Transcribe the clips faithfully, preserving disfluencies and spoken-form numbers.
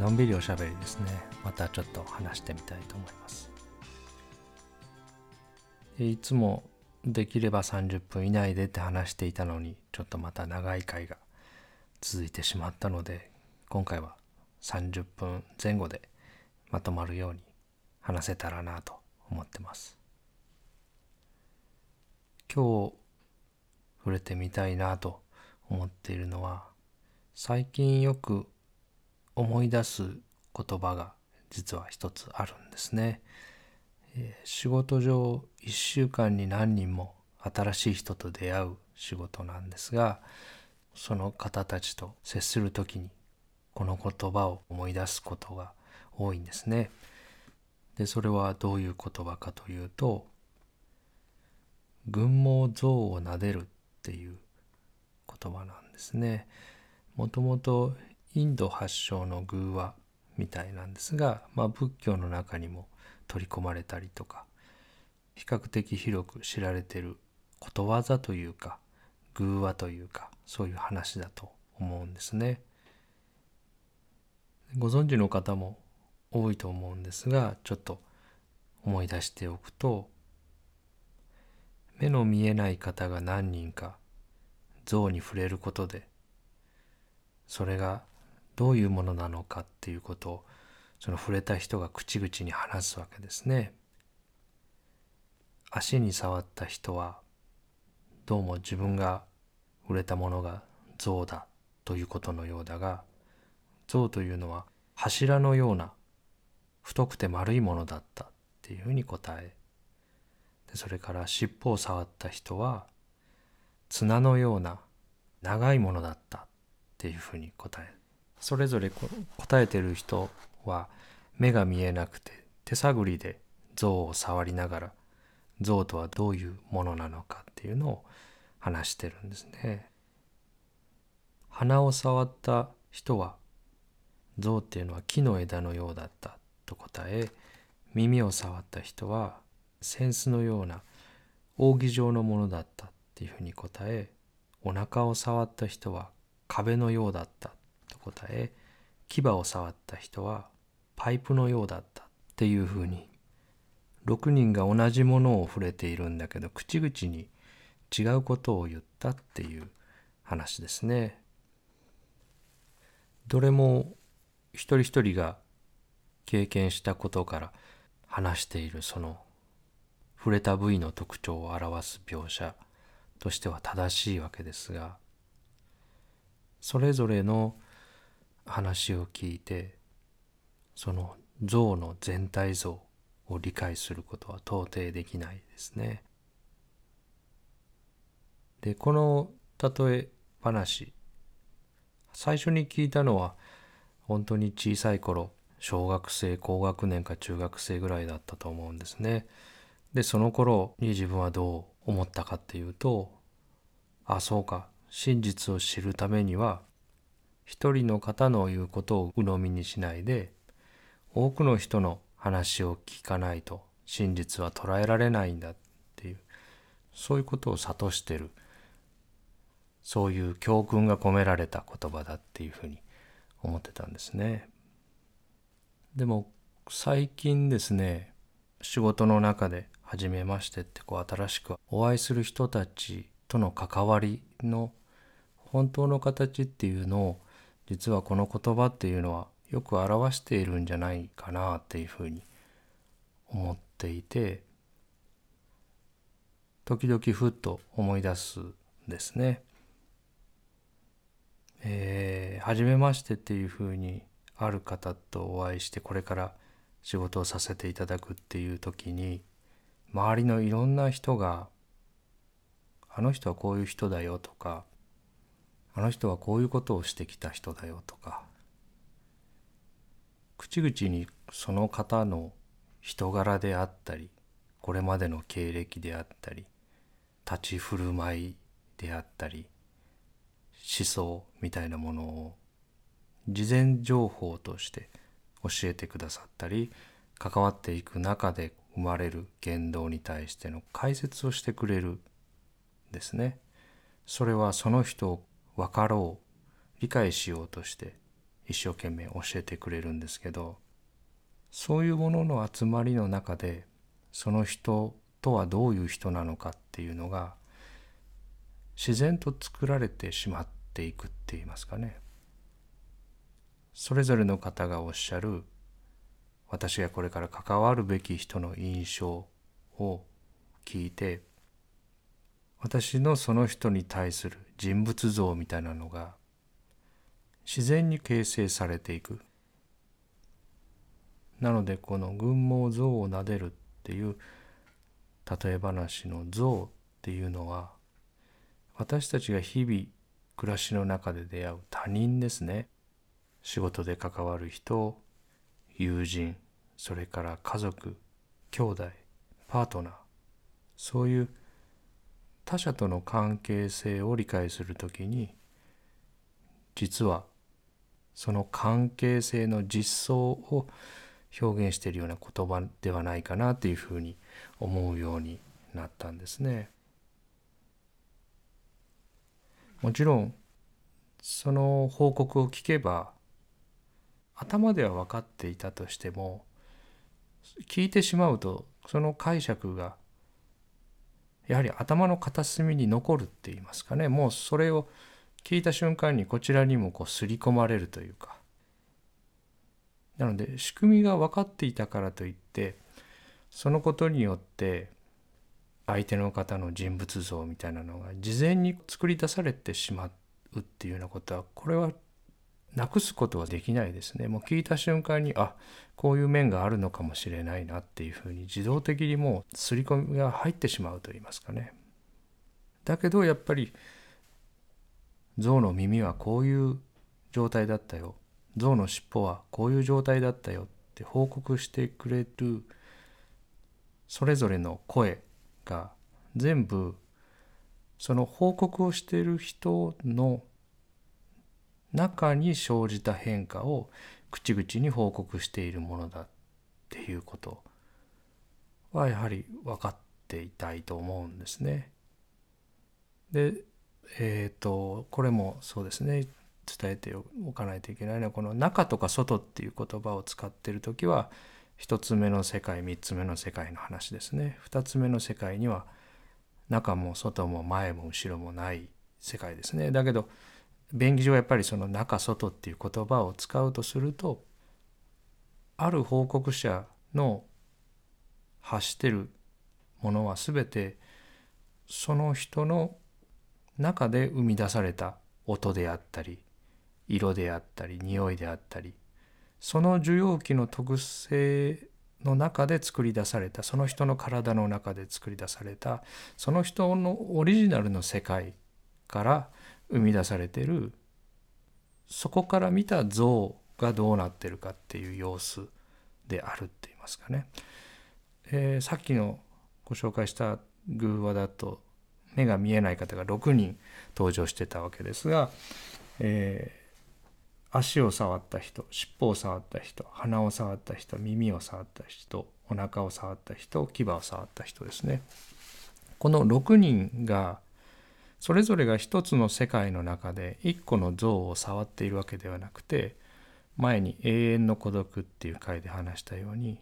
のんびりおしゃべりですね。またちょっと話してみたいと思います。いつもできればさんじゅっぷん以内でって話していたのに、ちょっとまた長い回が続いてしまったので、今回はさんじゅっぷんぜん後でまとまるように話せたらなと思ってます。今日触れてみたいなと思っているのは、最近よく思い出す言葉が実は一つあるんですね。えー、仕事上いっしゅうかんに何人も新しい人と出会う仕事なんですが、その方たちと接するときにこの言葉を思い出すことが多いんですね。で、それはどういう言葉かというと、群毛象を撫でるっていう言葉なんですね。もともとインド発祥の寓話みたいなんですが、まあ、仏教の中にも取り込まれたりとか、比較的広く知られていることわざというか寓話というか、そういう話だと思うんですね。ご存知の方も多いと思うんですが、ちょっと思い出しておくと、目の見えない方が何人か象に触れることで、それがどういうものなのかっていうことを、その触れた人が口々に話すわけですね。足に触った人は、どうも自分が触れたものが象だということのようだが、象というのは柱のような太くて丸いものだったっていうふうに答え、でそれから尻尾を触った人は、綱のような長いものだったっていうふうに答え、それぞれ答えてる人は目が見えなくて手探りで象を触りながら、象とはどういうものなのかっていうのを話してるんですね。鼻を触った人は、象っていうのは木の枝のようだったと答え、耳を触った人は扇子のような扇状のものだったっていうふうに答え、お腹を触った人は壁のようだったと答え、牙を触った人はパイプのようだったっていうふうに、ろくにんが同じものを触れているんだけど、口々に違うことを言ったっていう話ですね。どれも一人一人が経験したことから話している、その触れた部位の特徴を表す描写としては正しいわけですが、それぞれの話を聞いて、その象の全体像を理解することは到底できないですね。で、この例え話、最初に聞いたのは本当に小さい頃、小学生、高学年か中学生ぐらいだったと思うんですね。で、その頃に自分はどう思ったかっていうと、あ、そうか、真実を知るためには、一人の方の言うことを鵜呑みにしないで、多くの人の話を聞かないと真実は捉えられないんだっていう、そういうことを諭してる、そういう教訓が込められた言葉だっていうふうに思ってたんですね。でも最近ですね、仕事の中で初めましてってこう新しくお会いする人たちとの関わりの本当の形っていうのを、実はこの言葉っていうのはよく表しているんじゃないかなっていうふうに思っていて、時々ふっと思い出すんですね。えー、初めましてっていうふうにある方とお会いして、これから仕事をさせていただくっていう時に、周りのいろんな人が、あの人はこういう人だよとか、あの人はこういうことをしてきた人だよとか、口々にその方の人柄であったり、これまでの経歴であったり、立ち振る舞いであったり、思想みたいなものを事前情報として教えてくださったり、関わっていく中で生まれる言動に対しての解説をしてくれるんですね。それはその人を分かろう、理解しようとして一生懸命教えてくれるんですけど、そういうものの集まりの中でその人とはどういう人なのかっていうのが自然と作られてしまっていくって言いますかね。それぞれの方がおっしゃる私がこれから関わるべき人の印象を聞いて、私のその人に対する人物像みたいなのが自然に形成されていく。なのでこの群盲象を撫でるっていう例え話の象っていうのは、私たちが日々暮らしの中で出会う他人ですね。仕事で関わる人、友人、それから家族、兄弟、パートナー、そういう他者との関係性を理解するときに、実はその関係性の実相を表現しているような言葉ではないかなというふうに思うようになったんですね。もちろんその報告を聞けば頭では分かっていたとしても、聞いてしまうとその解釈がやはり頭の片隅に残るって言いますかね。もうそれを聞いた瞬間にこちらにもこう刷り込まれるというか。なので仕組みが分かっていたからといって、そのことによって相手の方の人物像みたいなのが事前に作り出されてしまうっていうようなことは、これはなくすことはできないですね。もう聞いた瞬間に、あ、こういう面があるのかもしれないなっていうふうに自動的にもう刷り込みが入ってしまうといいますかね。だけどやっぱり象の耳はこういう状態だったよ、象の尻尾はこういう状態だったよって報告してくれるそれぞれの声が全部その報告をしている人の中に生じた変化を口々に報告しているものだっていうことはやはり分かっていたいと思うんですね。で、えーと、これもそうですね、伝えておかないといけないのは、この中とか外っていう言葉を使っているときは一つ目の世界、三つ目の世界の話ですね。二つ目の世界には中も外も前も後ろもない世界ですね。だけど便宜上やっぱりその中外っていう言葉を使うとすると、ある報告者の発してるものは全てその人の中で生み出された音であったり、色であったり、匂いであったり、その受容器の特性の中で作り出された、その人の体の中で作り出された、その人のオリジナルの世界から生み出されている、そこから見た像がどうなってるかっていう様子であるって言いますかね。えー、さっきのご紹介した寓話だと目が見えない方がろくにん登場してたわけですが、えー、足を触った人、尻尾を触った人、鼻を触った人、耳を触った人、お腹を触った人、牙を触った人ですね。このろくにんがそれぞれが一つの世界の中で一個の像を触っているわけではなくて、前に永遠の孤独っていう回で話したように、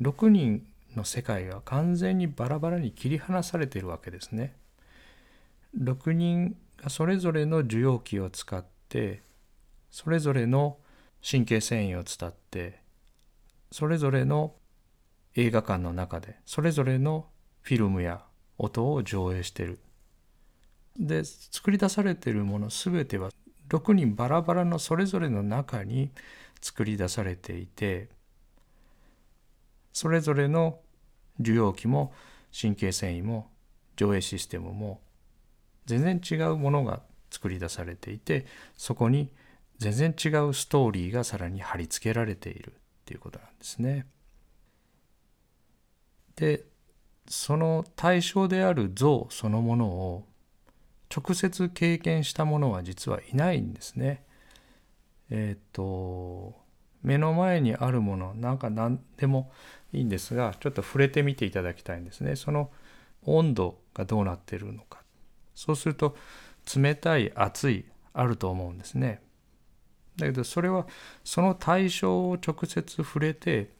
ろくにんの世界が完全にバラバラに切り離されているわけですね。ろくにんがそれぞれの受容器を使って、それぞれの神経繊維を伝って、それぞれの映画館の中で、それぞれのフィルムや音を上映している。で、作り出されているものすべてはろくにんバラバラのそれぞれの中に作り出されていて、それぞれの受容器も神経繊維も上映システムも全然違うものが作り出されていて、そこに全然違うストーリーがさらに貼り付けられているっていうことなんですね。で、その対象である像そのものを直接経験した者は実はいないんですね。えっと、目の前にあるもの、なんか何でもいいんですが、ちょっと触れてみていただきたいんですね。その温度がどうなっているのか。そうすると冷たい、熱いあると思うんですね。だけどそれはその対象を直接触れて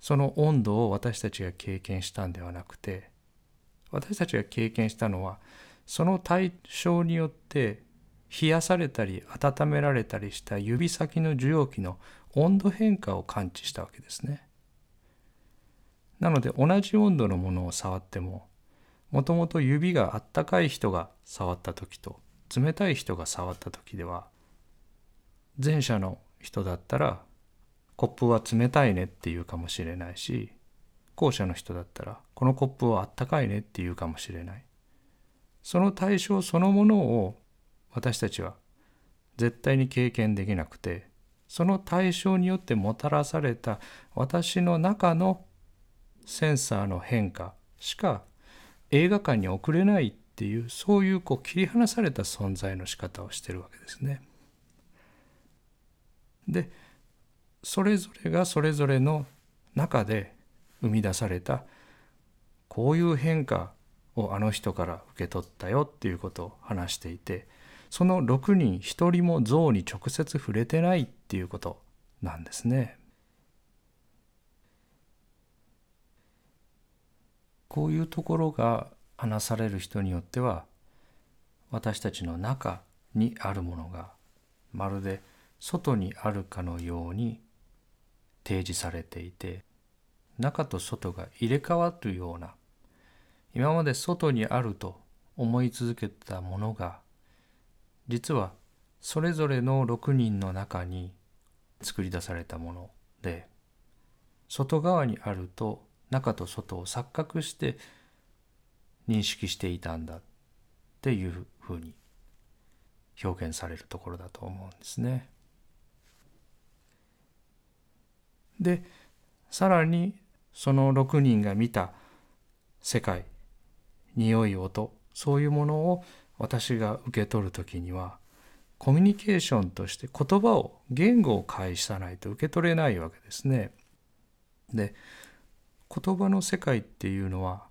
その温度を私たちが経験したんではなくて、私たちが経験したのはその対象によって冷やされたり温められたりした指先の受容器の温度変化を感知したわけですね。なので同じ温度のものを触っても、もともと指があったかい人が触った時と冷たい人が触った時では、前者の人だったらコップは冷たいねって言うかもしれないし、後者の人だったらこのコップはあったかいねって言うかもしれない。その対象そのものを私たちは絶対に経験できなくて、その対象によってもたらされた私の中のセンサーの変化しか映画館に送れないっていう、そういうこう切り離された存在の仕方をしてるわけですね。で、それぞれがそれぞれの中で生み出された、こういう変化をあの人から受け取ったよっていうことを話していて、そのろくにんひとりも像に直接触れてないっていうことなんですね。こういうところが話される人によっては、私たちの中にあるものがまるで外にあるかのように提示されていて、中と外が入れ替わるような、今まで外にあると思い続けたものが、実はそれぞれのろくにんの中に作り出されたもので、外側にあると中と外を錯覚して認識していたんだっていうふうに表現されるところだと思うんですね。で、さらにそのろくにんが見た世界、匂い、音、そういうものを私が受け取るときには、コミュニケーションとして言葉を、言語を介さないと受け取れないわけですね。で、言葉の世界っていうのは、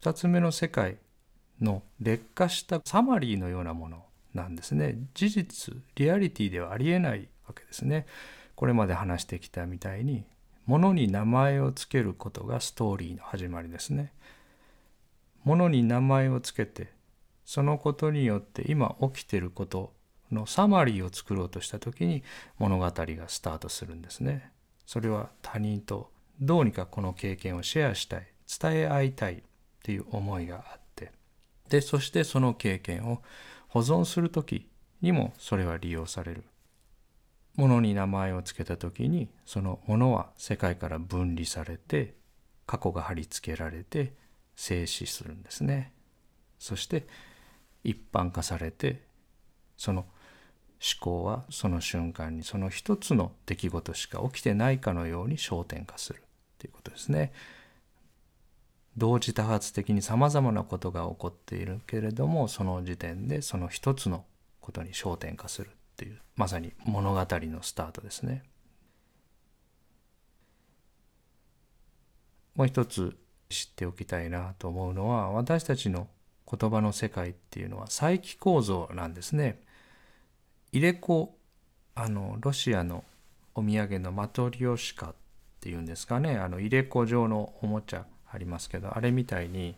ふたつめの世界の劣化したサマリーのようなものなんですね。事実、リアリティではありえないわけですね。これまで話してきたみたいに、物に名前をつけることがストーリーの始まりですね。物に名前をつけて、そのことによって今起きていることのサマリーを作ろうとしたときに、物語がスタートするんですね。それは他人とどうにかこの経験をシェアしたい、伝え合いたいっていう思いがあって、で、そしてその経験を保存するときにもそれは利用される。物に名前をつけたときに、その物は世界から分離されて、過去が貼り付けられて静止するんですね。そして一般化されて、その思考はその瞬間にその一つの出来事しか起きてないかのように焦点化するということですね。同時多発的にさまざまなことが起こっているけれども、その時点でその一つのことに焦点化するっていう、まさに物語のスタートですね。もう一つ知っておきたいなと思うのは、私たちの言葉の世界っていうのは再起構造なんですね。入れ子、あのロシアのお土産のマトリョシカっていうんですかね、あの入れ子状のおもちゃありますけど、あれみたいに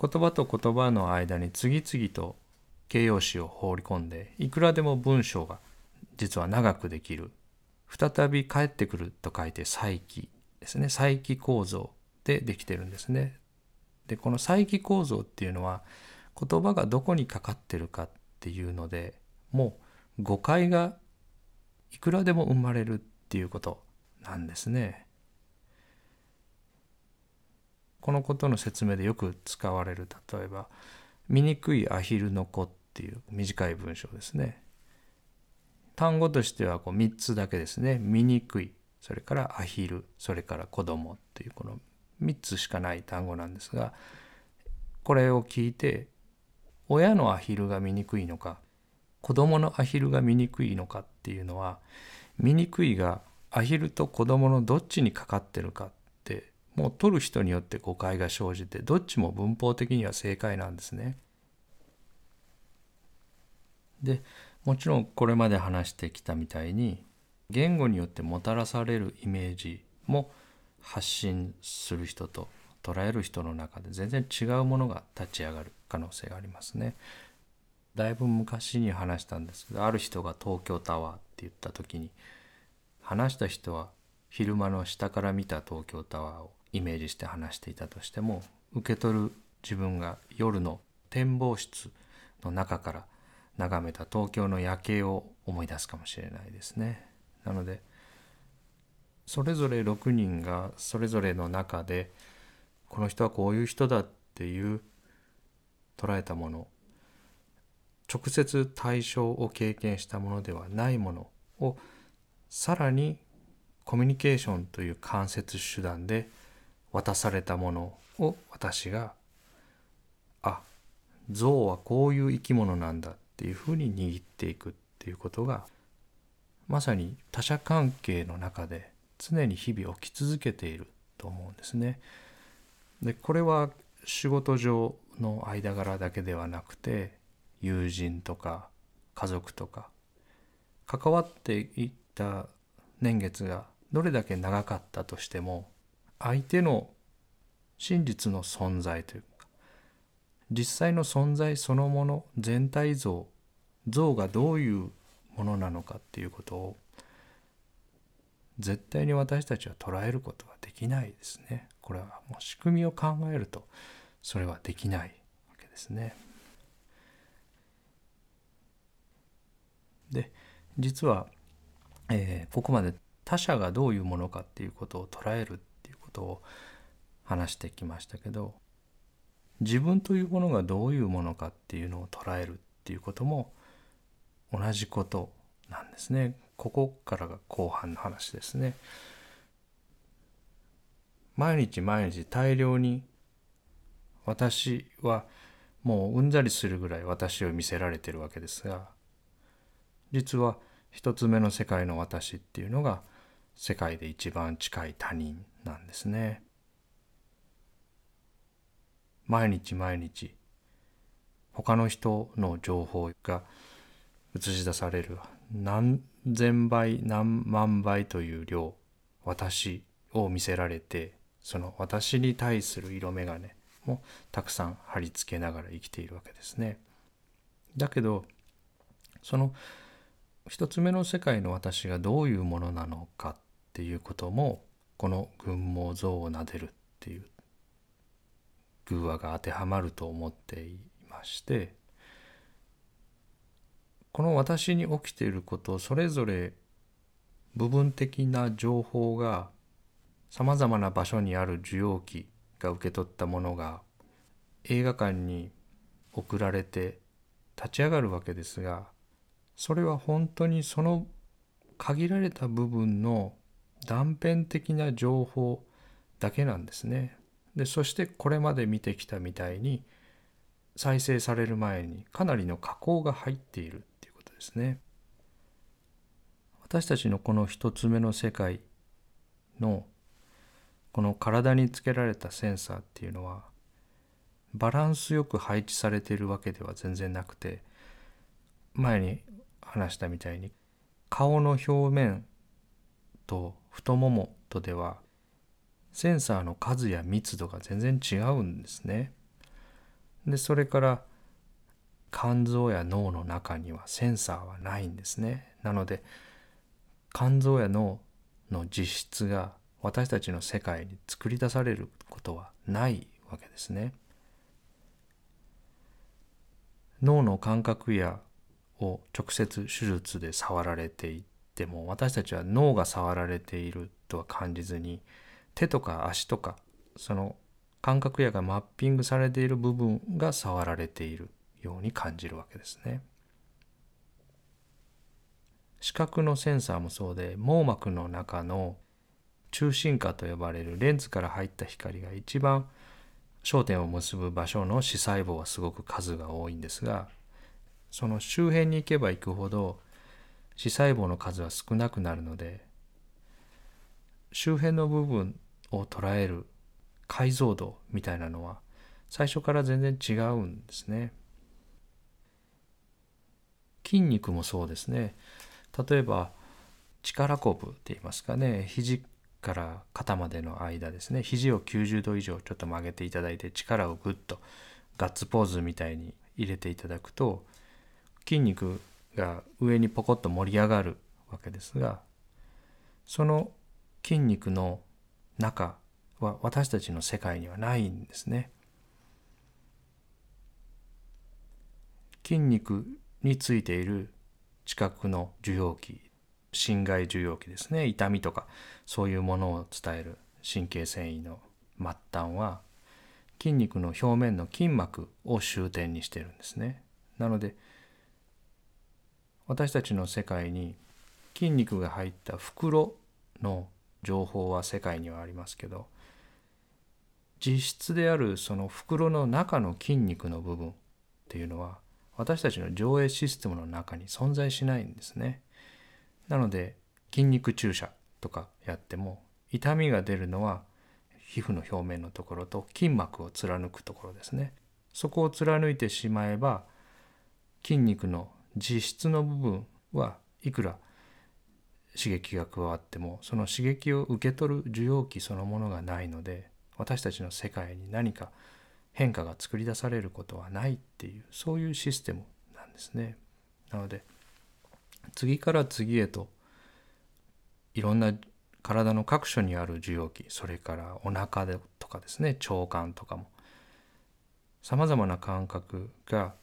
言葉と言葉の間に次々と形容詞を放り込んで、いくらでも文章が実は長くできる。再び帰ってくると書いて再起ですね。再起構造でできてるんですね。で、この再起構造っていうのは、言葉がどこにかかってるかっていうので、もう誤解がいくらでも生まれるっていうことなんですね。このことの説明でよく使われる、例えば醜いアヒルの子っていう短い文章ですね。単語としてはこうみっつだけですね。醜い、それからアヒル、それから子供っていう、このみっつしかない単語なんですが、これを聞いて、親のアヒルが醜いのか、子供のアヒルが醜いのかっていうのは、醜いがアヒルと子供のどっちにかかってるかって、もう取る人によって誤解が生じて、どっちも文法的には正解なんですね。でもちろんこれまで話してきたみたいに言語によってもたらされるイメージも発信する人と捉える人の中で全然違うものが立ち上がる可能性がありますね。だいぶ昔に話したんですけど、ある人が東京タワーって言った時に話した人は昼間の下から見た東京タワーをイメージして話していたとしても、受け取る自分が夜の展望室の中から眺めた東京の夜景を思い出すかもしれないですね。なのでそれぞれろくにんがそれぞれの中でこの人はこういう人だっていう捉えたもの、直接対象を経験したものではないものをさらにコミュニケーションという間接手段で渡されたものを私が、あ、象はこういう生き物なんだっていうふうに握っていくっていうことがまさに他者関係の中で常に日々起き続けていると思うんですね。で、これは仕事上の間柄だけではなくて友人とか家族とか関わっていった年月がどれだけ長かったとしても相手の真実の存在というか実際の存在そのもの全体像像がどういうものなのかっていうことを絶対に私たちは捉えることはできないですね。これはもう仕組みを考えるとそれはできないわけですね。で、実は、えー、ここまで他者がどういうものかっていうことを捉えるっていうことを話してきましたけど、自分というものがどういうものかっていうのを捉えるっていうことも同じことなんですね。ここからが後半の話ですね。毎日毎日大量に私はもううんざりするぐらい私を見せられてるわけですが、実は一つ目の世界の私っていうのが世界で一番近い他人なんですね。毎日毎日他の人の情報が映し出される何千倍何万倍という量私を見せられて、その私に対する色眼鏡もたくさん貼り付けながら生きているわけですね。だけどその一つ目の世界の私がどういうものなのかっていうこともこの群盲象を撫でるっていう寓話が当てはまると思っていまして、この私に起きていることそれぞれ部分的な情報がさまざまな場所にある受容器が受け取ったものが映画館に送られて立ち上がるわけですが、それは本当にその限られた部分の断片的な情報だけなんですね。で、そしてこれまで見てきたみたいに再生される前にかなりの加工が入っているっていうことですね。私たちのこの一つ目の世界のこの体につけられたセンサーっていうのはバランスよく配置されているわけでは全然なくて、前に話したみたいに顔の表面と太ももとではセンサーの数や密度が全然違うんですね。で、それから肝臓や脳の中にはセンサーはないんですね。なので肝臓や脳の実質が私たちの世界に作り出されることはないわけですね。脳の感覚やを直接手術で触られていっても私たちは脳が触られているとは感じずに、手とか足とかその感覚野がマッピングされている部分が触られているように感じるわけですね。視覚のセンサーもそうで、網膜の中の中心下と呼ばれるレンズから入った光が一番焦点を結ぶ場所の視細胞はすごく数が多いんですが、その周辺に行けば行くほど視細胞の数は少なくなるので、周辺の部分を捉える解像度みたいなのは最初から全然違うんですね。筋肉もそうですね。例えば力こぶって言いますかね、肘から肩までの間ですね、肘をきゅうじゅうど以上ちょっと曲げていただいて、力をグッとガッツポーズみたいに入れていただくと、筋肉が上にポコッと盛り上がるわけですが、その筋肉の中は私たちの世界にはないんですね。筋肉についている知覚の受容器、心外受容器ですね、痛みとかそういうものを伝える神経線維の末端は筋肉の表面の筋膜を終点にしているんですね。なので私たちの世界に筋肉が入った袋の情報は世界にはありますけど、実質であるその袋の中の筋肉の部分っていうのは私たちの上映システムの中に存在しないんですね。なので筋肉注射とかやっても痛みが出るのは皮膚の表面のところと筋膜を貫くところですね。そこを貫いてしまえば筋肉の実質の部分はいくら刺激が加わってもその刺激を受け取る受容器そのものがないので、私たちの世界に何か変化が作り出されることはないっていう、そういうシステムなんですね。なので次から次へといろんな体の各所にある受容器、それからお腹とかですね、腸管とかもさまざまな感覚が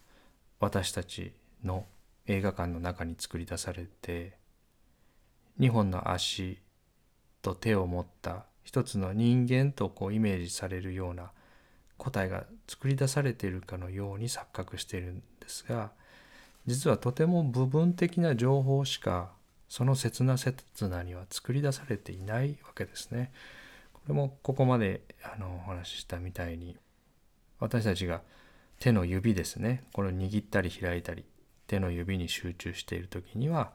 私たちの映画館の中に作り出されて、にほんの足と手を持った一つの人間とこうイメージされるような個体が作り出されているかのように錯覚しているんですが、実はとても部分的な情報しかその刹那刹那には作り出されていないわけですね。これもここまであのお話ししたみたいに、私たちが手の指ですね、これを握ったり開いたり手の指に集中しているときには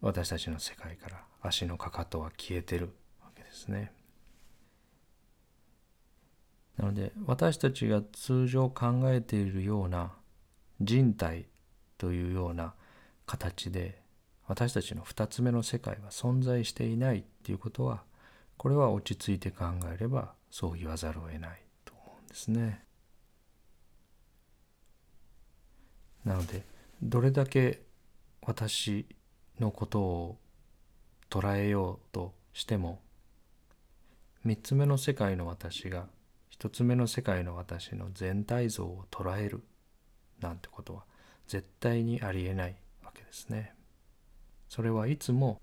私たちの世界から足のかかとは消えてるわけですね。なので私たちが通常考えているような人体というような形で私たちのふたつめの世界は存在していないっていうことは、これは落ち着いて考えればそう言わざるを得ないと思うんですね。なのでどれだけ私のことを捉えようとしても、みっつめの世界の私がひとつめの世界の私の全体像を捉えるなんてことは絶対にありえないわけですね。それはいつも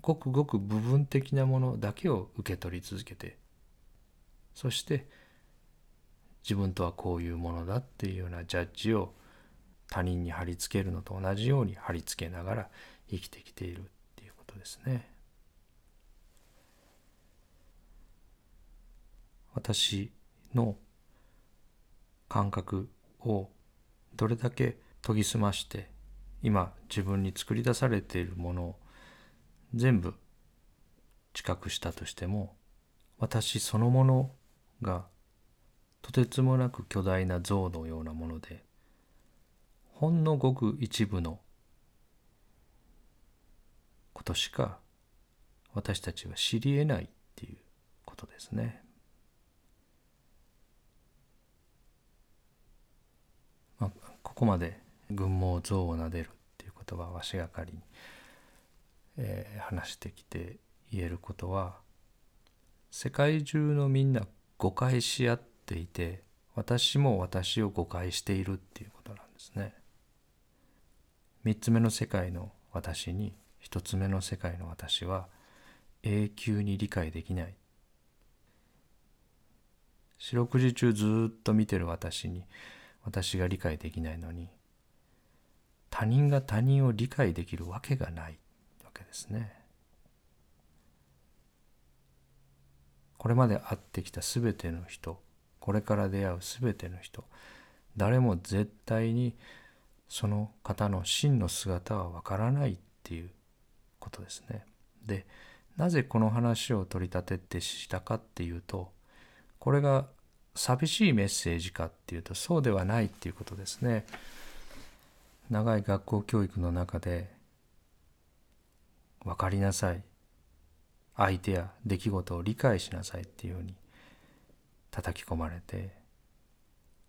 ごくごく部分的なものだけを受け取り続けて、そして自分とはこういうものだっていうようなジャッジを他人に貼り付けるのと同じように貼り付けながら生きてきているっていうことですね。私の感覚をどれだけ研ぎ澄まして今自分に作り出されているものを全部知覚したとしても、私そのものがとてつもなく巨大な像のようなもので、ほんのごく一部のことしか私たちは知り得ないっていうことですね。まあ、ここまで群盲像をなでるっていう言葉はわしがかりに、えー、話してきて言えることは、世界中のみんな誤解し合っていて、私も私を誤解しているっていうことなんですね。みっつめの世界の私にひとつめの世界の私は永久に理解できない、四六時中ずっと見てる私に私が理解できないのに、他人が他人を理解できるわけがないわけですね。これまで会ってきたすべての人、これから出会うすべての人、誰も絶対にその方の真の姿はわからないっていうことですね。で、なぜこの話を取り立ててしたかっていうと、これが寂しいメッセージかっていうとそうではないっていうことですね。長い学校教育の中で、分かりなさい、相手や出来事を理解しなさいっていうように叩き込まれて、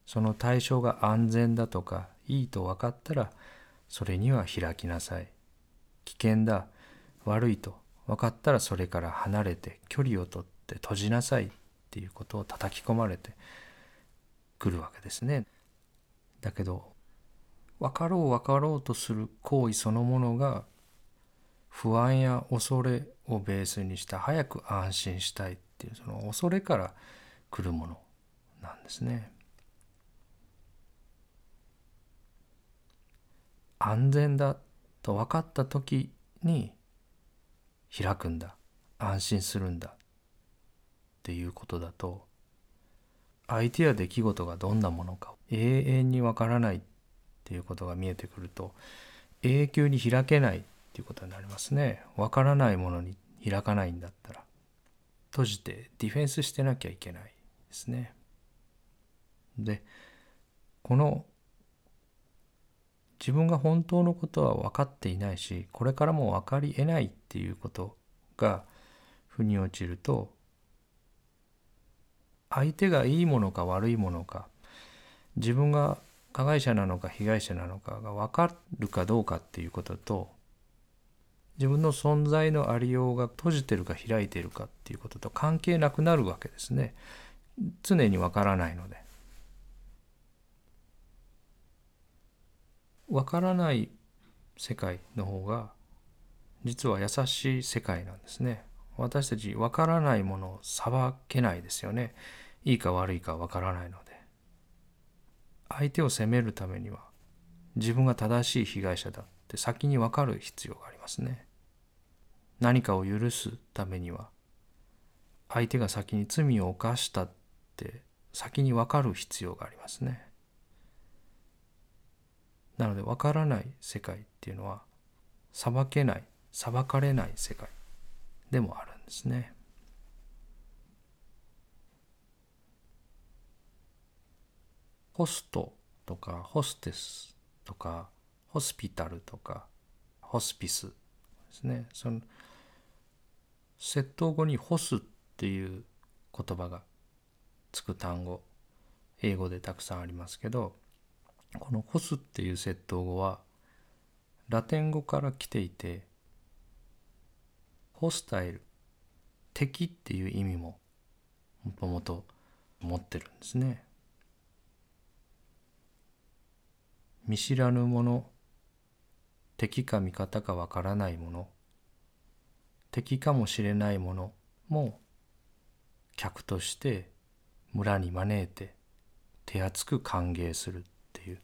その対象が安全だとかいいと分かったら、それには開きなさい。危険だ、悪いと分かったらそれから離れて距離を取って閉じなさいっていうことを叩き込まれてくるわけですね。だけど、分かろう分かろうとする行為そのものが、不安や恐れをベースにした早く安心したいっていう、その恐れから来るものなんですね。安全だと分かった時に開くんだ、安心するんだっていうことだと、相手や出来事がどんなものか永遠に分からないっていうことが見えてくると、永久に開けないということになりますね。分からないものに開かないんだったら、閉じてディフェンスしてなきゃいけないですね。で、この自分が本当のことは分かっていないし、これからも分かり得ないっていうことが腑に落ちると、相手がいいものか悪いものか、自分が加害者なのか被害者なのかが分かるかどうかっていうことと、自分の存在のありようが閉じてるか開いてるかっていうことと関係なくなるわけですね。常にわからないので。わからない世界の方が実は優しい世界なんですね。私たちわからないものを裁けないですよね。いいか悪いかわからないので。相手を責めるためには自分が正しい被害者だって先にわかる必要がありますね。何かを許すためには、相手が先に罪を犯したって先に分かる必要がありますね。なので、分からない世界っていうのは、裁けない、裁かれない世界でもあるんですね。ホストとかホステスとかホスピタルとかホスピスですね。その窃盗語にホスっていう言葉がつく単語、英語でたくさんありますけど、このホスっていう窃盗語はラテン語から来ていて、ホスタイル、敵っていう意味ももともと持ってるんですね。見知らぬもの、敵か味方かわからないもの、敵かもしれないものも客として村に招いて手厚く歓迎するっていう、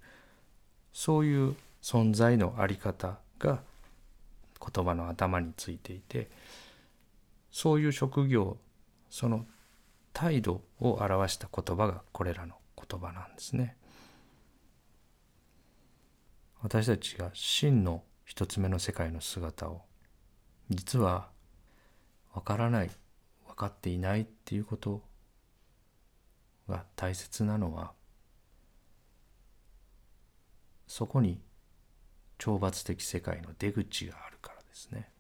そういう存在のあり方が言葉の頭についていて、そういう職業、その態度を表した言葉がこれらの言葉なんですね。私たちが真の一つ目の世界の姿を、実は分からない、分かっていないっていうことが大切なのは、そこに懲罰的世界の出口があるからですね。